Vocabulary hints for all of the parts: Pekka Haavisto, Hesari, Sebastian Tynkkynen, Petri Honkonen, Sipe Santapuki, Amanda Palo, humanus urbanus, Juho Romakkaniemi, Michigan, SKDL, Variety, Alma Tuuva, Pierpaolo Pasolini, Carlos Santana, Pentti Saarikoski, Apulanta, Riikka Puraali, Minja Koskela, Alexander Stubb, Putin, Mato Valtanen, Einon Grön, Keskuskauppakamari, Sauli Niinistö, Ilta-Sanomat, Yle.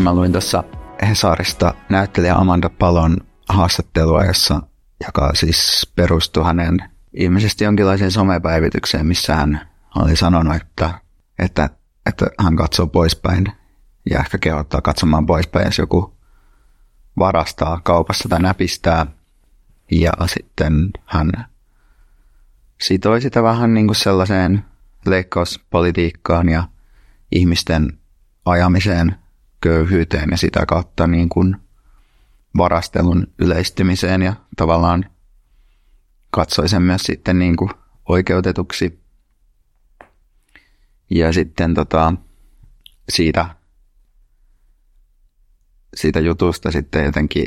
Mä luin tuossa Hesarista näyttelijä Amanda Palon haastattelua, joka siis perustui hänen ilmeisesti jonkinlaiseen somepäivitykseen, missä hän oli sanonut, että hän katsoo poispäin ja ehkä kehottaa katsomaan poispäin, jos joku varastaa kaupassa tai näpistää. Ja sitten hän sitoi sitä vähän niin kuin sellaiseen leikkauspolitiikkaan ja ihmisten ajamiseen köyhyyteen ja sitä kautta niin kuin varastelun yleistymiseen, ja tavallaan katsoi sen myös sitten niin kuin oikeutetuksi. Ja sitten siitä jutusta sitten jotenkin,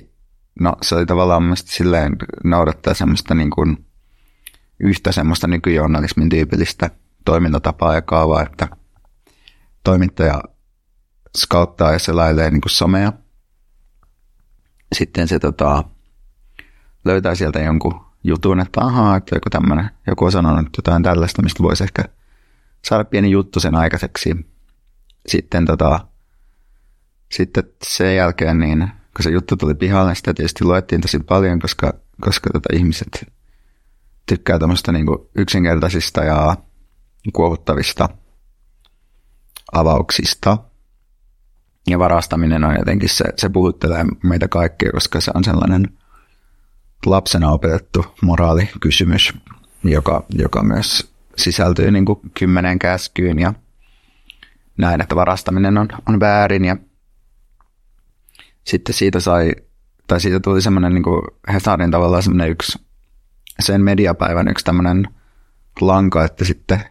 no se oli tavallaan myös silleen noudattaa semmoista niin kuin yhtä semmoista nykyjournalismin tyypillistä toimintatapaa ja kaavaa, että toimittaja skauttaa ja selailee niin kuin somea. Sitten se löytää sieltä jonkun jutun, että ahaa, että joku on sanonut jotain tällaista, mistä voisi ehkä saada pieni juttu sen aikaiseksi. Sitten sen jälkeen, niin, kun se juttu tuli pihalle, sitä tietysti luettiin tosi paljon, koska ihmiset tykkää tämmöistä niin kuin yksinkertaisista ja kuohuttavista avauksista. Ja varastaminen on jotenkin, se puhuttelee meitä kaikkia, koska se on sellainen lapsena opetettu moraalikysymys, joka myös sisältyy niin kuin 10 käskyyn ja näin, että varastaminen on väärin. Ja sitten siitä tuli semmoinen niin kuin Hesarin tavallaan semmoinen yksi, sen mediapäivän yksi tämmöinen lanka, että sitten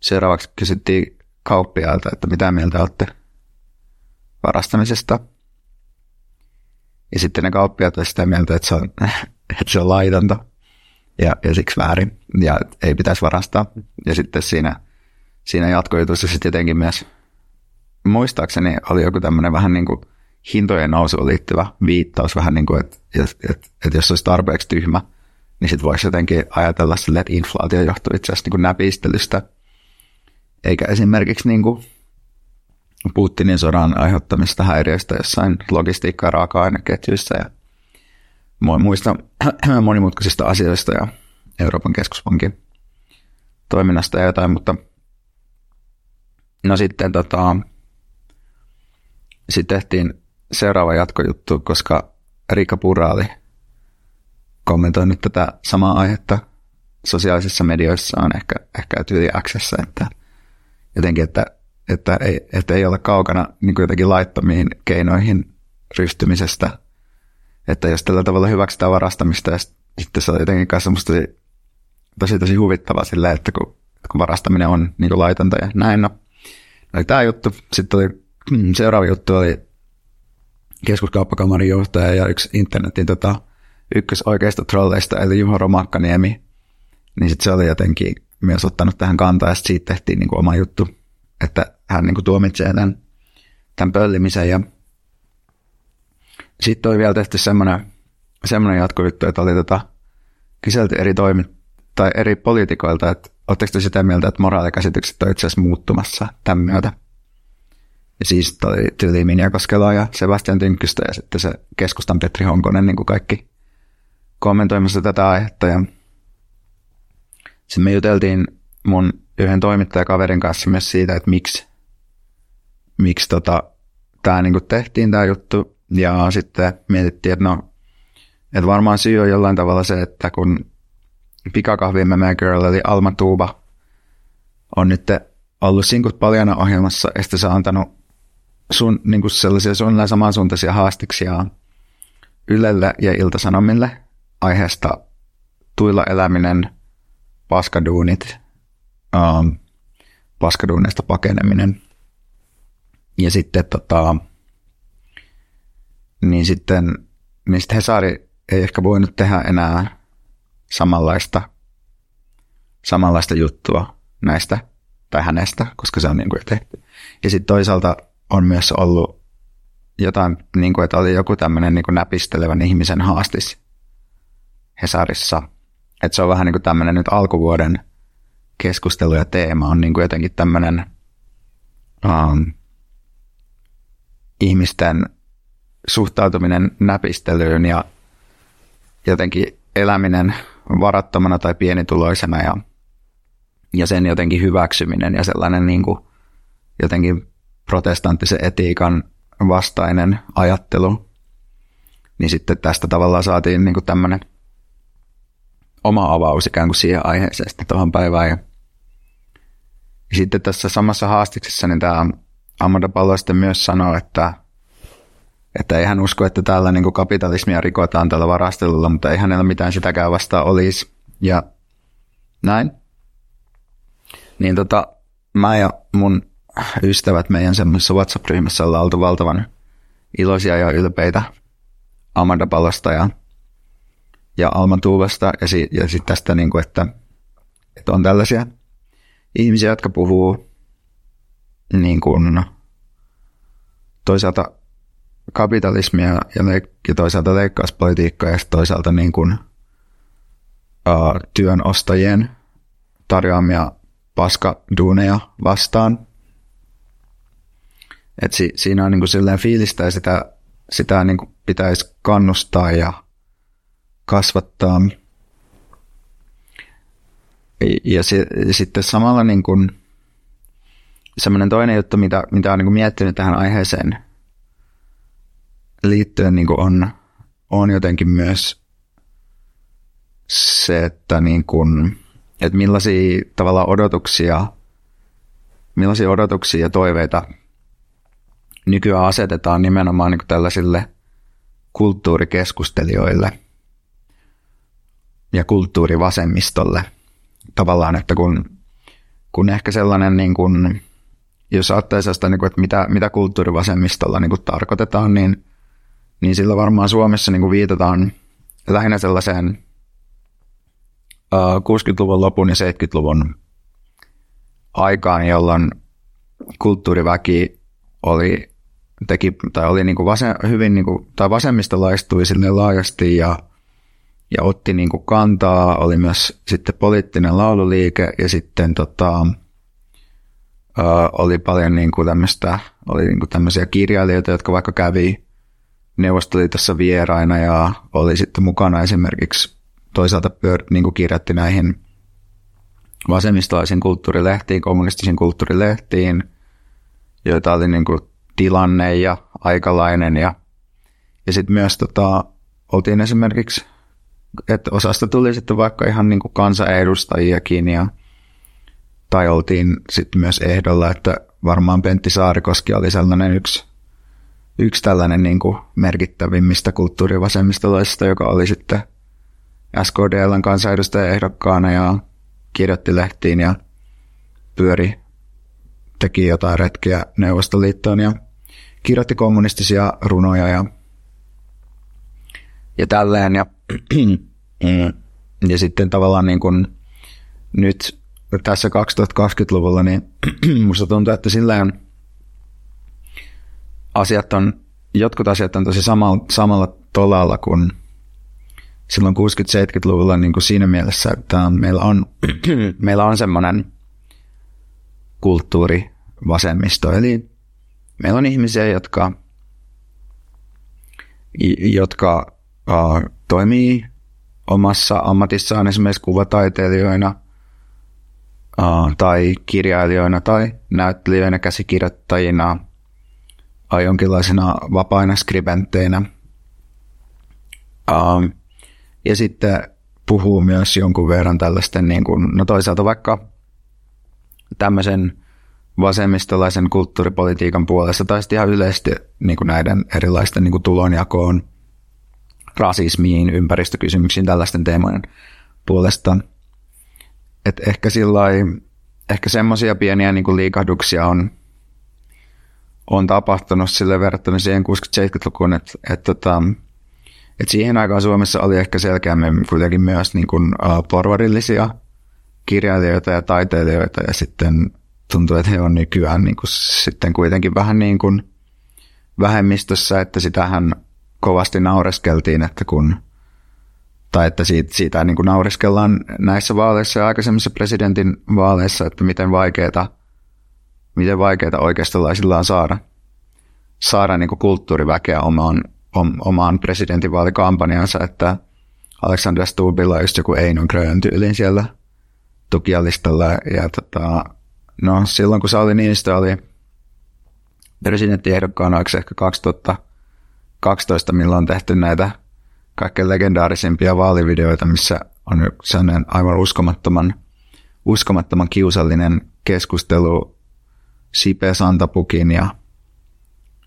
seuraavaksi kysyttiin kauppiaalta, että mitä mieltä olette varastamisesta. Ja sitten ne kauppiaat ovat sitä mieltä, että se on laitonta ja siksi väärin ja ei pitäisi varastaa. Ja sitten siinä jatkojutussa sitten jotenkin myös muistaakseni oli joku tämmöinen vähän niin kuin hintojen nousuun liittyvä viittaus, vähän niin kuin, että jos olisi tarpeeksi tyhmä, niin sitten voisi jotenkin ajatella silleen, että inflaatio johtuu itse asiassa niin kuin näpistelystä, eikä esimerkiksi niin kuin Putinin sodan aiheuttamista häiriöistä jossain logistiikka- ja raaka-aineketjuissa ja muista monimutkaisista asioista ja Euroopan keskuspankin toiminnasta ja jotain, mutta no sitten sitten tehtiin seuraava jatkojuttu, koska Riikka Puraali kommentoi nyt tätä samaa aihetta sosiaalisissa medioissaan, ehkä Tyyli X:ssä, että jotenkin, että ei ole kaukana niin kuin jotenkin laittomiin keinoihin ryhtymisestä, että jos tällä tavalla hyväksytään varastamista, ja sitten se on jotenkin semmoista tosi huvittavaa silleen, että kun varastaminen on niin kuin laitonta ja näin. No tämä juttu. Sitten seuraava juttu oli Keskuskauppakamarin johtaja ja yksi internetin ykkösoikeista trolleista, eli Juho Romakkaniemi, niin sitten se oli jotenkin myös ottanut tähän kantaa, ja siitä tehtiin niin kuin oma juttu, että hän niin kuin tuomitsee tämän pöllimisen. Ja sitten oli vielä tehty semmoinen jatkojuttu, että oli kyselty eri poliitikoilta, että oletteko te sitä mieltä, että moraalikäsitykset on itse asiassa muuttumassa tämän myötä. Ja siis oli Tyyli Minja Koskela ja Sebastian Tynkkystä ja sitten se keskustan Petri Honkonen niin kuin kaikki kommentoimassa tätä aihetta. Ja sitten me juteltiin mun yhden toimittajakaverin kanssa myös siitä, että miksi tämä niinku tehtiin tämä juttu, ja sitten mietittiin, että no Et varmaan syy on jollain tavalla se, että kun pikakahviemme maker eli Alma Tuuva on nyt ollut sinkut paljana ohjelmassa, ja sitten se on antanut niin kuin sellaisia suunnilleen samansuuntaisia haastiksia Ylelle ja Ilta-Sanomille aiheesta tuilla eläminen, paskaduunit, paskaduuneista pakeneminen. Ja sitten, niin sitten Hesari ei ehkä voinut tehdä enää samanlaista juttua näistä tai hänestä, koska se on niin kuin tehty. Ja sitten toisaalta on myös ollut jotain, niin kuin, että oli joku tämmöinen niin kuin näpistelevän ihmisen haastis Hesarissa. Että se on vähän niin kuin tämmöinen nyt alkuvuoden keskustelu ja teema on niin kuin jotenkin tämmöinen ihmisten suhtautuminen näpistelyyn ja jotenkin eläminen varattomana tai pienituloisena ja sen jotenkin hyväksyminen ja sellainen niin kuin jotenkin protestanttisen etiikan vastainen ajattelu. Niin sitten tästä tavallaan saatiin niin kuin tämmöinen oma avaus ikään kuin siihen aiheeseen sitten tuohon päivään. Ja sitten tässä samassa haastiksessa niin tämä Amanda Palo sitten myös sanoo, että ei hän usko, että täällä niin kuin kapitalismia rikotaan tällä varastelulla, mutta ei hänellä mitään sitäkään vastaan olisi. Ja näin. Niin mä ja mun ystävät meidän semmoisessa WhatsApp-ryhmässä ollaan oltu valtavan iloisia ja ylpeitä Amanda Palosta ja Alma Tuuvasta ja sitten tästä, niin kuin, että on tällaisia ihmisiä, jotka puhuu niin kuin, toisaalta kapitalismia ja toisaalta leikkauspolitiikkaa ja toisaalta niin kuin, työnostajien tarjoamia paskaduuneja vastaan. Et siinä on niin kuin silleen fiilistä ja sitä niin kuin pitäisi kannustaa ja kasvattaa. Ja sitten samalla niin kuin semmoinen toinen juttu, mitä on niin kuin miettinyt tähän aiheeseen liittyen, niin kuin on jotenkin myös se, että, niin kuin, että millaisia tavallaan odotuksia ja toiveita nykyään asetetaan nimenomaan niin kuin tällaisille kulttuurikeskustelijoille ja kulttuurivasemmistolle tavallaan, että kun ehkä sellainen, niin kuin, jos ajattelee sitä, niin kuin, että mitä kulttuurivasemmistolla niin kuin tarkoitetaan, niin sillä varmaan Suomessa niin kuin viitataan lähinnä sellaiseen 60-luvun lopun ja 70-luvun aikaan, jolloin kulttuuriväki oli niin kuin hyvin niin kuin, tai vasemmistolaistui silleen laajasti ja otti niin kuin kantaa, oli myös sitten poliittinen laululiike ja sitten oli paljon niin kuin tämmöisiä kirjailijoita, jotka vaikka kävi Neuvostoliitossa vieraina ja oli sitten mukana esimerkiksi toisaalta niin kuin kirjoitti näihin vasemmistolaisiin kulttuurilehtiin, kommunistisiin kulttuurilehtiin, joita oli niin kuin Tilanne ja Aikalainen ja sitten myös oltiin esimerkiksi, että osasta tuli sitten vaikka ihan niin kuin kansanedustajiakin tai oltiin sitten myös ehdolla, että varmaan Pentti Saarikoski oli sellainen yksi tällainen niin kuin merkittävimmistä kulttuurivasemmistolaisista, joka oli sitten SKDL:n kansanedustajaehdokkaana ja kirjoitti lehtiin ja teki jotain retkiä Neuvostoliittoon ja kirjoitti kommunistisia runoja ja tälleen. Ja sitten tavallaan niin kuin nyt tässä 2020-luvulla, niin musta tuntuu, että silleen jotkut asiat on tosi samalla tolalla kuin silloin 60-70-luvulla niin kuin siinä mielessä, että meillä on semmoinen kulttuurivasemmisto. Eli meillä on ihmisiä, jotka toimii omassa ammatissaan esimerkiksi kuvataiteilijoina tai kirjailijoina tai näyttelijöinä, käsikirjoittajina, jonkinlaisena vapaina skribentteinä. Ja sitten puhuu myös jonkun verran tällaisten, niin kuin, no toisaalta vaikka tämmöisen vasemmistolaisen kulttuuripolitiikan puolesta tai sitten ihan yleisesti niin kuin näiden erilaisten niin kuin tulonjakoon, rasismiin, ympäristökysymyksiin, tällaisten teemojen puolesta. Et ehkä sillain, ehkä semmoisia pieniä niin kuin liikahduksia on tapahtunut sille verrattuna siihen 60-70-lukuun, että siihen aikaan Suomessa oli ehkä selkeämmin kuitenkin myös niin kuin porvarillisia kirjailijoita ja taiteilijoita, ja sitten tuntuu, että he on nykyään niin kuin sitten kuitenkin vähän niin kuin vähemmistössä, että sitähän kovasti naureskeltiin, että kun, tai että siitä niin kuin naureskellaan näissä vaaleissa ja aikaisemmissa presidentin vaaleissa, että miten vaikeita oikeistolaisilla on saada niin kuin kulttuuriväkeä omaan presidentinvaalikampanjansa, että Alexander Stubbilla on just joku Einon Grön tyylin siellä tukijalistalla, ja no silloin kun Sauli Niinistö oli presidenttiehdokkaana, oliko se ehkä 2012, milloin on tehty näitä kaikkein legendaarisimpia vaalivideoita, missä on sellainen aivan uskomattoman kiusallinen keskustelu Sipe Santapukin ja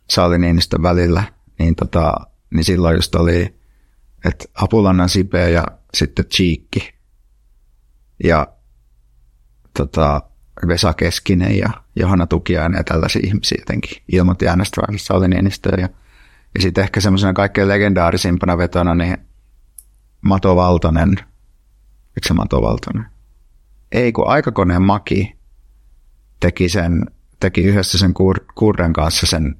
Sauli Niinistön välillä, niin silloin just oli, että Apulannan Sipe ja sitten Chiikki ja Vesa Keskinen ja Johanna Tukiainen ja tällaisia ihmisiä jotenkin ilmoitti äänestävänsä Sauli Niinistöä. Ja sitten ehkä semmoisena kaikkein legendaarisimpana vetona niin Mato Valtanen. Eikö se Mato Valtanen? Ei, kun Aikakoneen Maki teki yhdessä sen Kurren kanssa sen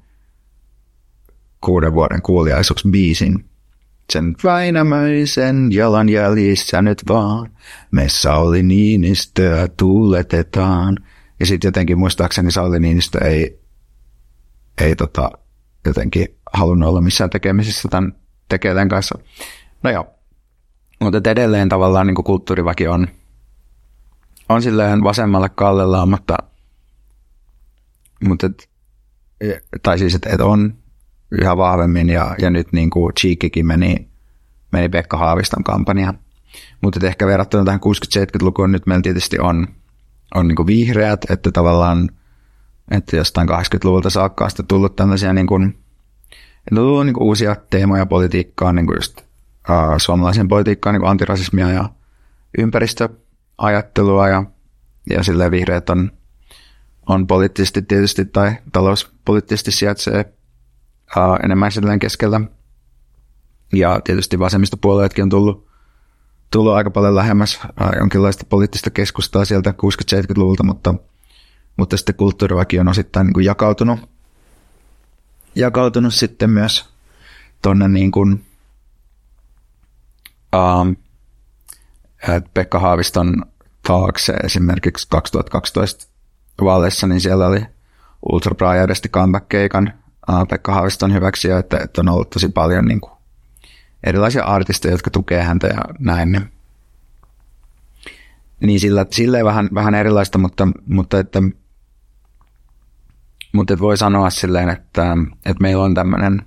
6 vuoden kuuliaisuusbiisin. Sen Väinämöisen jalanjäljissä nyt vaan, me Sauli Niinistöä tuuletetaan. Ja sitten jotenkin muistaakseni Sauli Niinistö ei jotenkin halunnut olla missään tekemisissä tämän tekeleen kanssa. No joo, mutta edelleen tavallaan niin kuin kulttuuriväki on silleen vasemmalle kallellaan, mutta tai siis, että on yhä vahvemmin, ja nyt niin kuin Cheekikin meni Pekka Haaviston kampanjaan. Mutta ehkä verrattuna tähän 60-70-lukuun nyt meillä tietysti on niin kuin vihreät, että tavallaan, että jostain 80-luvulta saakka on sitten tullut tämmöisiä niin kuin, että on tullut niin kuin uusia teemoja politiikkaan, niin kuin just suomalaisen politiikkaan, niin kuin antirasismia ja ympäristöajattelua, ja silleen vihreät on poliittisesti tietysti tai talouspoliittisesti sijaitsee enemmän silleen keskellä. Ja tietysti vasemmistopuolueetkin on tullut aika paljon lähemmäs jonkinlaista poliittista keskustaa sieltä 60-70-luvulta, mutta sitten kulttuuriväki on osittain niin kuin jakautunut sitten myös tuonne niin kuin Pekka Haaviston taakse esimerkiksi 2012 vaaleissa, niin siellä oli Ultra Bra järjesti comeback-keikan Pekka Haaviston hyväksi, ja että on ollut tosi paljon niin kuin erilaisia artisteja, jotka tukee häntä ja näin. Niin silleen vähän erilaista, mutta voi sanoa silleen, että meillä on tämmöinen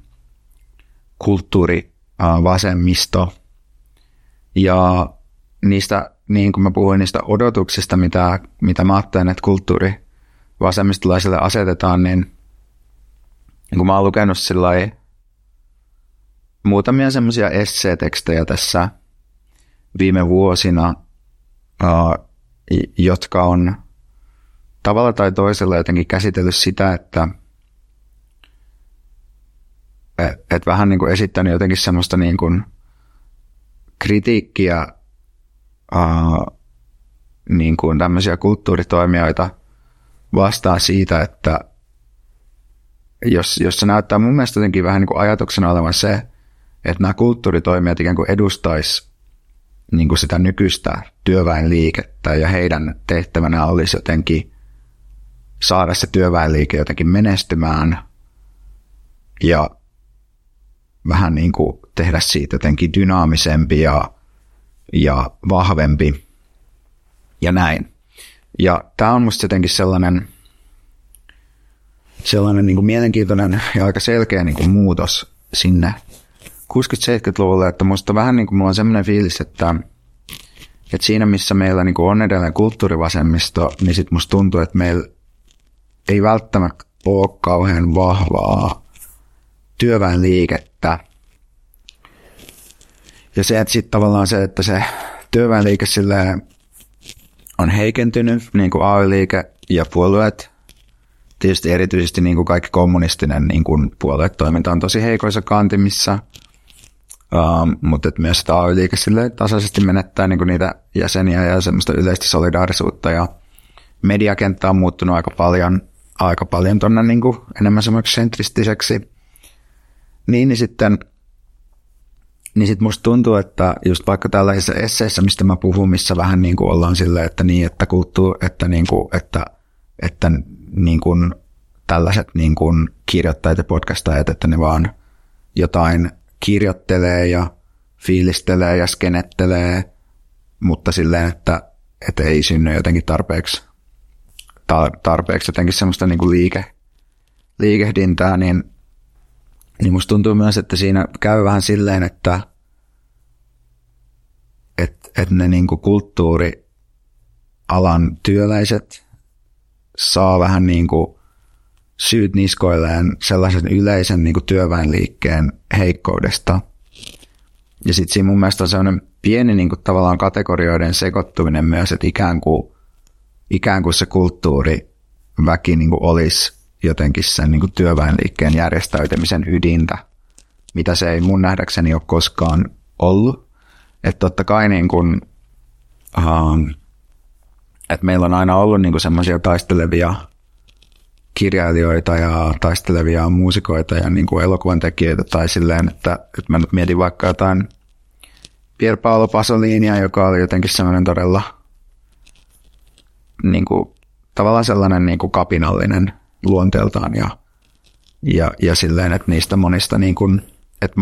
kulttuurivasemmisto, ja niistä, niin kuin mä puhuin niistä odotuksista, mitä mä ajattelen, että kulttuurivasemmistolaisille asetetaan, niin kun mä oon lukenut sillai muutamia semmoisia esseetekstejä tässä viime vuosina, jotka on tavalla tai toisella jotenkin käsitellyt sitä, että et vähän niin kuin esittänyt jotenkin semmoista niin kuin kritiikkiä niin kuin tämmöisiä kulttuuritoimijoita vastaan siitä, että jos se näyttää mun mielestä jotenkin vähän niin kuin ajatuksena olevan se, että nämä kulttuuritoimijat ikään kuin edustaisi niin kuin sitä nykyistä työväenliikettä, ja heidän tehtävänä olisi jotenkin saada se työväenliike jotenkin menestymään ja vähän niin kuin tehdä siitä jotenkin dynaamisempi ja vahvempi ja näin. Ja tämä on musta jotenkin sellainen niin kuin mielenkiintoinen ja aika selkeä niin kuin muutos sinne 60-70-luvulla, että musta vähän niin kuin mulla on semmoinen fiilis, että siinä missä meillä niin kuin on edelleen kulttuurivasemmisto, niin sit musta tuntuu, että meillä ei välttämättä ole kauhean vahvaa työväenliikettä. Ja se, että sitten tavallaan se, että se työväenliike silleen on heikentynyt, niin kuin AY-liike ja puolueet. Tietysti erityisesti niin kuin kaikki kommunistinen niin kuin puoluetoiminta on tosi heikoissa kantimissa, mutta myös sitä AY-liike silleen tasaisesti menettää niin kuin niitä jäseniä ja semmoista yleistä solidaarisuutta. Ja mediakenttä on muuttunut aika paljon tuonne niin kuin enemmän semmoiksi sentristiseksi. Niin sitten musta tuntuu, että just vaikka tällaisissa esseissä, mistä mä puhun, missä vähän niin kuin ollaan silleen, että niin, että kulttuu, että niin kuin tällaiset niin kuin kirjoittajat ja podcastajat, että ne vaan jotain kirjoittelee ja fiilistelee ja skenettelee, mutta silleen, että ei synny jotenkin tarpeeksi jotenkin semmoista niin kuin liikehdintää, niin musta tuntuu myös, että siinä käy vähän silleen, että ne niin kuin kulttuurialan työläiset saa vähän niin kuin syyt niskoilleen sellaisen yleisen niin kuin työväenliikkeen heikkoudesta. Ja sitten siinä mun mielestä on sellainen pieni niin kuin tavallaan kategorioiden sekoittuminen myös, että ikään kuin se kulttuuriväki niin kuin olisi jotenkin sen niin kuin työväenliikkeen järjestäytymisen ydintä, mitä se ei mun nähdäkseni ole koskaan ollut. Että totta kai niin kuin, että meillä on aina ollut niin kuin semmoisia taistelevia kirjailijoita ja taistelevia muusikoita ja niin kuin elokuvantekijöitä tai silleen, että mä nyt mietin vaikka jotain Pierpaolo Pasolinia, joka oli jotenkin semmoinen todella niin kuin, tavallaan sellainen niin kuin kapinallinen luonteeltaan ja silleen, että niistä monista niin kuin, että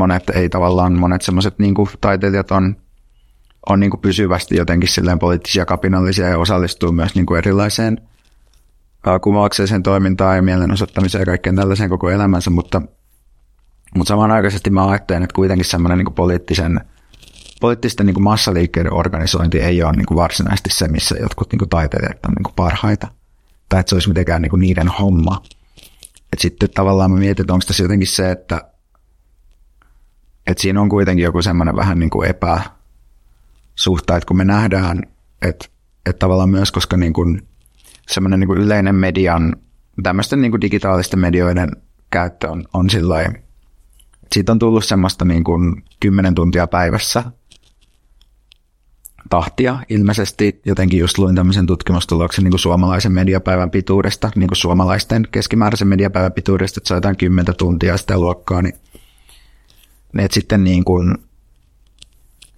monet semmoiset niin kuin taiteilijat on niin kuin pysyvästi jotenkin silleen poliittisia kapinallisia ja osallistuu myös niin kuin erilaiseen kumoukseeseen toimintaan ja mielenosoittamiseen ja kaikkeen tällaiseen koko elämänsä, mutta samanaikaisesti mä ajattelen, että kuitenkin semmoinen niin kuin poliittisten niin kuin massaliikkeiden organisointi ei ole niin kuin varsinaisesti se, missä jotkut niin kuin taiteilijat on niin kuin parhaita. Tai että se olisi mitenkään niin kuin niiden homma. Et sitten tavallaan mä mietin, että onko tässä jotenkin se, että siinä on kuitenkin joku semmoinen vähän niin kuin epäsuhta, että kun me nähdään, että tavallaan myös, koska niin kuin semmoinen niin kuin yleinen median, tämmöisten niin kuin digitaalisten medioiden käyttö on sillain, että siitä on tullut semmoista niin kuin 10 tuntia päivässä tahtia. Ilmeisesti jotenkin just luin tämmöisen tutkimustuloksen niin kuin suomalaisen mediapäivän pituudesta, niin kuin suomalaisten keskimääräisen mediapäivän pituudesta, että se on jotain 10 tuntia sitä luokkaa. Niin, että sitten, niin kuin,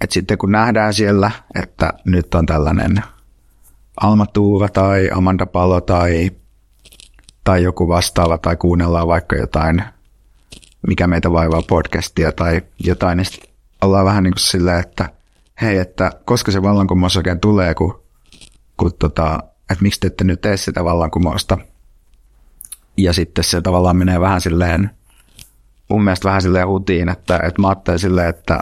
että sitten kun nähdään siellä, että nyt on tällainen Alma Tuuva tai Amanda Palo tai joku vastaava tai kuunnellaan vaikka jotain, mikä meitä vaivaa podcastia tai jotain, niin sitten ollaan vähän niin kuin silleen, että hei, että koska se vallankumous oikein tulee, että miksi te ette nyt tee sitä vallankumousta. Ja sitten se tavallaan menee vähän silleen, mun mielestä vähän silleen hutiin, että mä ajattelen silleen, että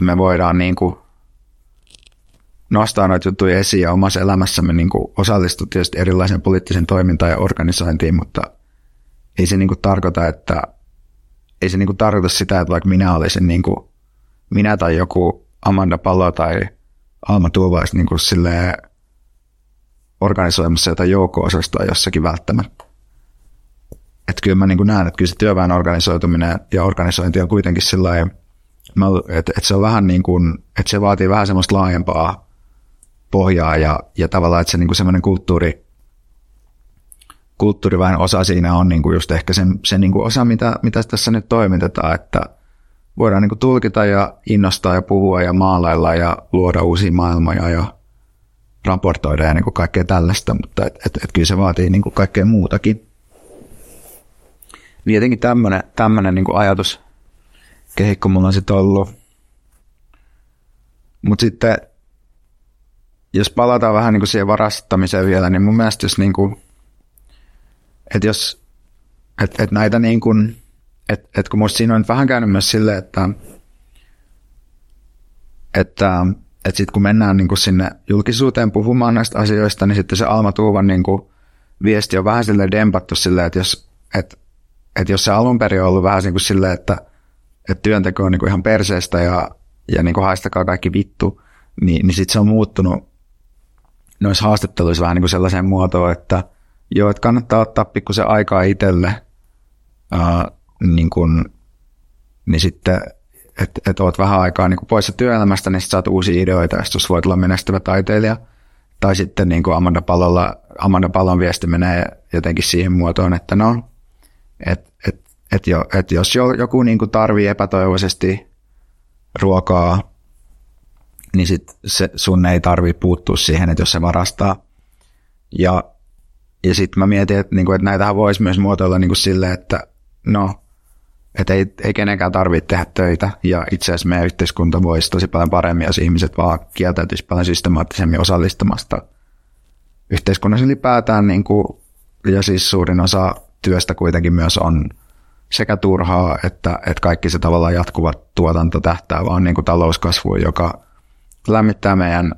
me voidaan niin kuin nostaa noita juttuja esiin ja omassa elämässämme niin kuin osallistua tietysti erilaisen poliittisen toimintaan ja organisointiin, mutta ei se niin kuin tarkoita, sitä, että vaikka minä olisin niin kuin minä tai joku Amanda Palo tai Alma Tuuva olisi niin kuin silleen organisoimassa jotain joukko-osastoa jossakin välttämättä. Että kyllä mä niin kuin näen, että kyllä se työväen organisoituminen ja organisointi on kuitenkin silleen, että se on vähän niin kuin, että se vaatii vähän semmoista laajempaa pohjaa ja tavallaan, että se niin kuin semmoinen kulttuuriväen osa siinä on niin kuin just ehkä se niin kuin osa, mitä tässä nyt toimitetaan, että voidaan niin kuin tulkita ja innostaa ja puhua ja maalailla ja luoda uusia maailmoja ja raportoida ja niin kuin kaikkea tällaista, mutta et kyllä se vaatii niin kuin kaikkea muutakin. Niin jotenkin tämmöinen niin kuin ajatuskehikko mulla on sitten ollut. Mutta sitten, jos palataan vähän niin kuin siihen varastamiseen vielä, niin mun mielestä jos, niin kuin, että näitä niin kuin että kun musta siinä on vähän käynyt myös silleen, että sitten kun mennään niin kuin sinne julkisuuteen puhumaan näistä asioista, niin sitten se Alma Tuuvan niin kuin viesti on vähän silleen dempattu silleen, että jos se alun perin on ollut vähän niin kuin silleen, että työnteko on niin kuin ihan perseestä ja niin kuin haistakaa kaikki vittu, niin sitten se on muuttunut noissa haastatteluissa vähän niin kuin sellaiseen muotoon, että joo, että kannattaa ottaa pikkusen aikaa itselle, niin sitten, että oot vähän aikaa niin poissa työelämästä, niin sitten saat uusia ideoita, ja sitten voit olla menestyvä taiteilija. Tai sitten niin kuin Amanda Palon viesti menee jotenkin siihen muotoon, että no, että jos joku niin kuin tarvii epätoivoisesti ruokaa, niin sit sun ei tarvitse puuttua siihen, että jos se varastaa. Ja sitten mä mietin, että, niin kuin, että näitähän voisi myös muotoilla niin kuin silleen, että no, että ei kenenkään tarvitse tehdä töitä, ja itse asiassa meidän yhteiskunta voisi tosi paljon paremmin, jos ihmiset vaan kieltäytyisi paljon systemaattisemmin osallistumasta yhteiskunnassa ylipäätään, niin kuin, ja siis suurin osa työstä kuitenkin myös on sekä turhaa, että kaikki se tavallaan jatkuva tuotanto tähtää vaan niin kuin talouskasvu, joka lämmittää meidän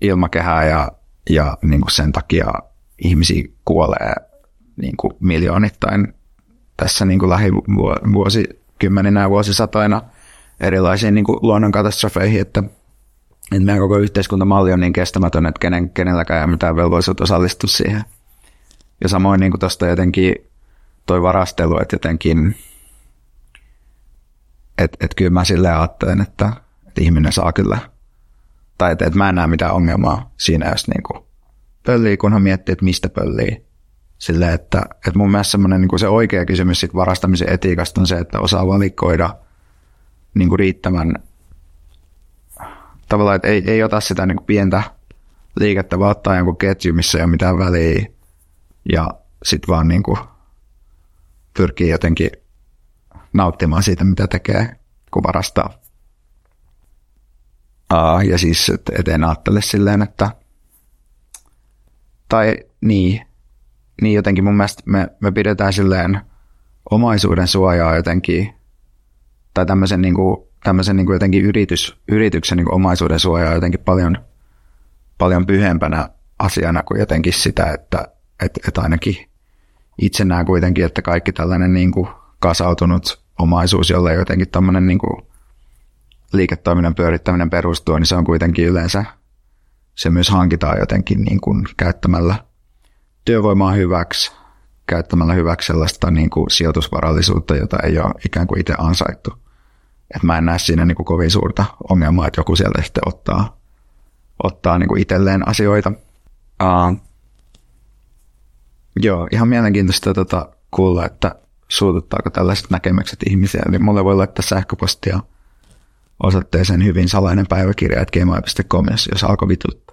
ilmakehää, ja niin kuin sen takia ihmisiä kuolee niin kuin miljoonittain tässä niin kuin lähivuosikymmeninä ja vuosisatoina erilaisiin niin kuin luonnonkatastrofeihin, että meidän koko yhteiskuntamalli on niin kestämätön, että kenelläkään ei ole mitään velvollisuutta osallistua siihen. Ja samoin niin kuin tuosta jotenkin toi varastelu, että jotenkin, että kyllä mä silleen ajattelen, että ihminen saa kyllä, tai että mä en näe mitään ongelmaa siinä, jos niin kuin pöllii, kunhan miettii, että mistä pöllii. Silleen, että mun mielestä niin se oikea kysymys sit varastamisen etiikasta on se, että osaa valikoida niin kuin riittävän tavallaan, että ei ota sitä niin kuin pientä liikettä, vaan ottaa jonkun ketju, missä ei ole mitään väliä, ja sitten vaan niin kuin pyrkii jotenkin nauttimaan siitä, mitä tekee, kun varastaa. Ja siis, et en ajattele silleen, että tai niin jotenkin mun mielestä me pidetään silleen omaisuuden suojaa jotenkin, tai tämmöisen niin kuin jotenkin yrityksen niin kuin omaisuuden suojaa jotenkin paljon pyhempänä asiana kuin jotenkin sitä, että ainakin itse näen kuitenkin, että kaikki tällainen niin kuin kasautunut omaisuus, jolle jotenkin tämmöinen niin kuin liiketoiminnan pyörittäminen perustuu, niin se on kuitenkin yleensä, se myös hankitaan jotenkin niin kuin käyttämällä työvoimaa hyväksi, käyttämällä hyväksi sellaista niin kuin sijoitusvarallisuutta, jota ei ole ikään kuin itse ansaittu. Et mä en näe siinä niin kuin kovin suurta ongelmaa, että joku sieltä sitten ottaa niin kuin itselleen asioita. Joo, ihan mielenkiintoista kuulla, että suututtaako tällaiset näkemykset ihmisiä. Eli mulle voi laittaa sähköpostia osoitteeseen hyvin salainen päiväkirja@gmail.com, jos alkoi vituttaa.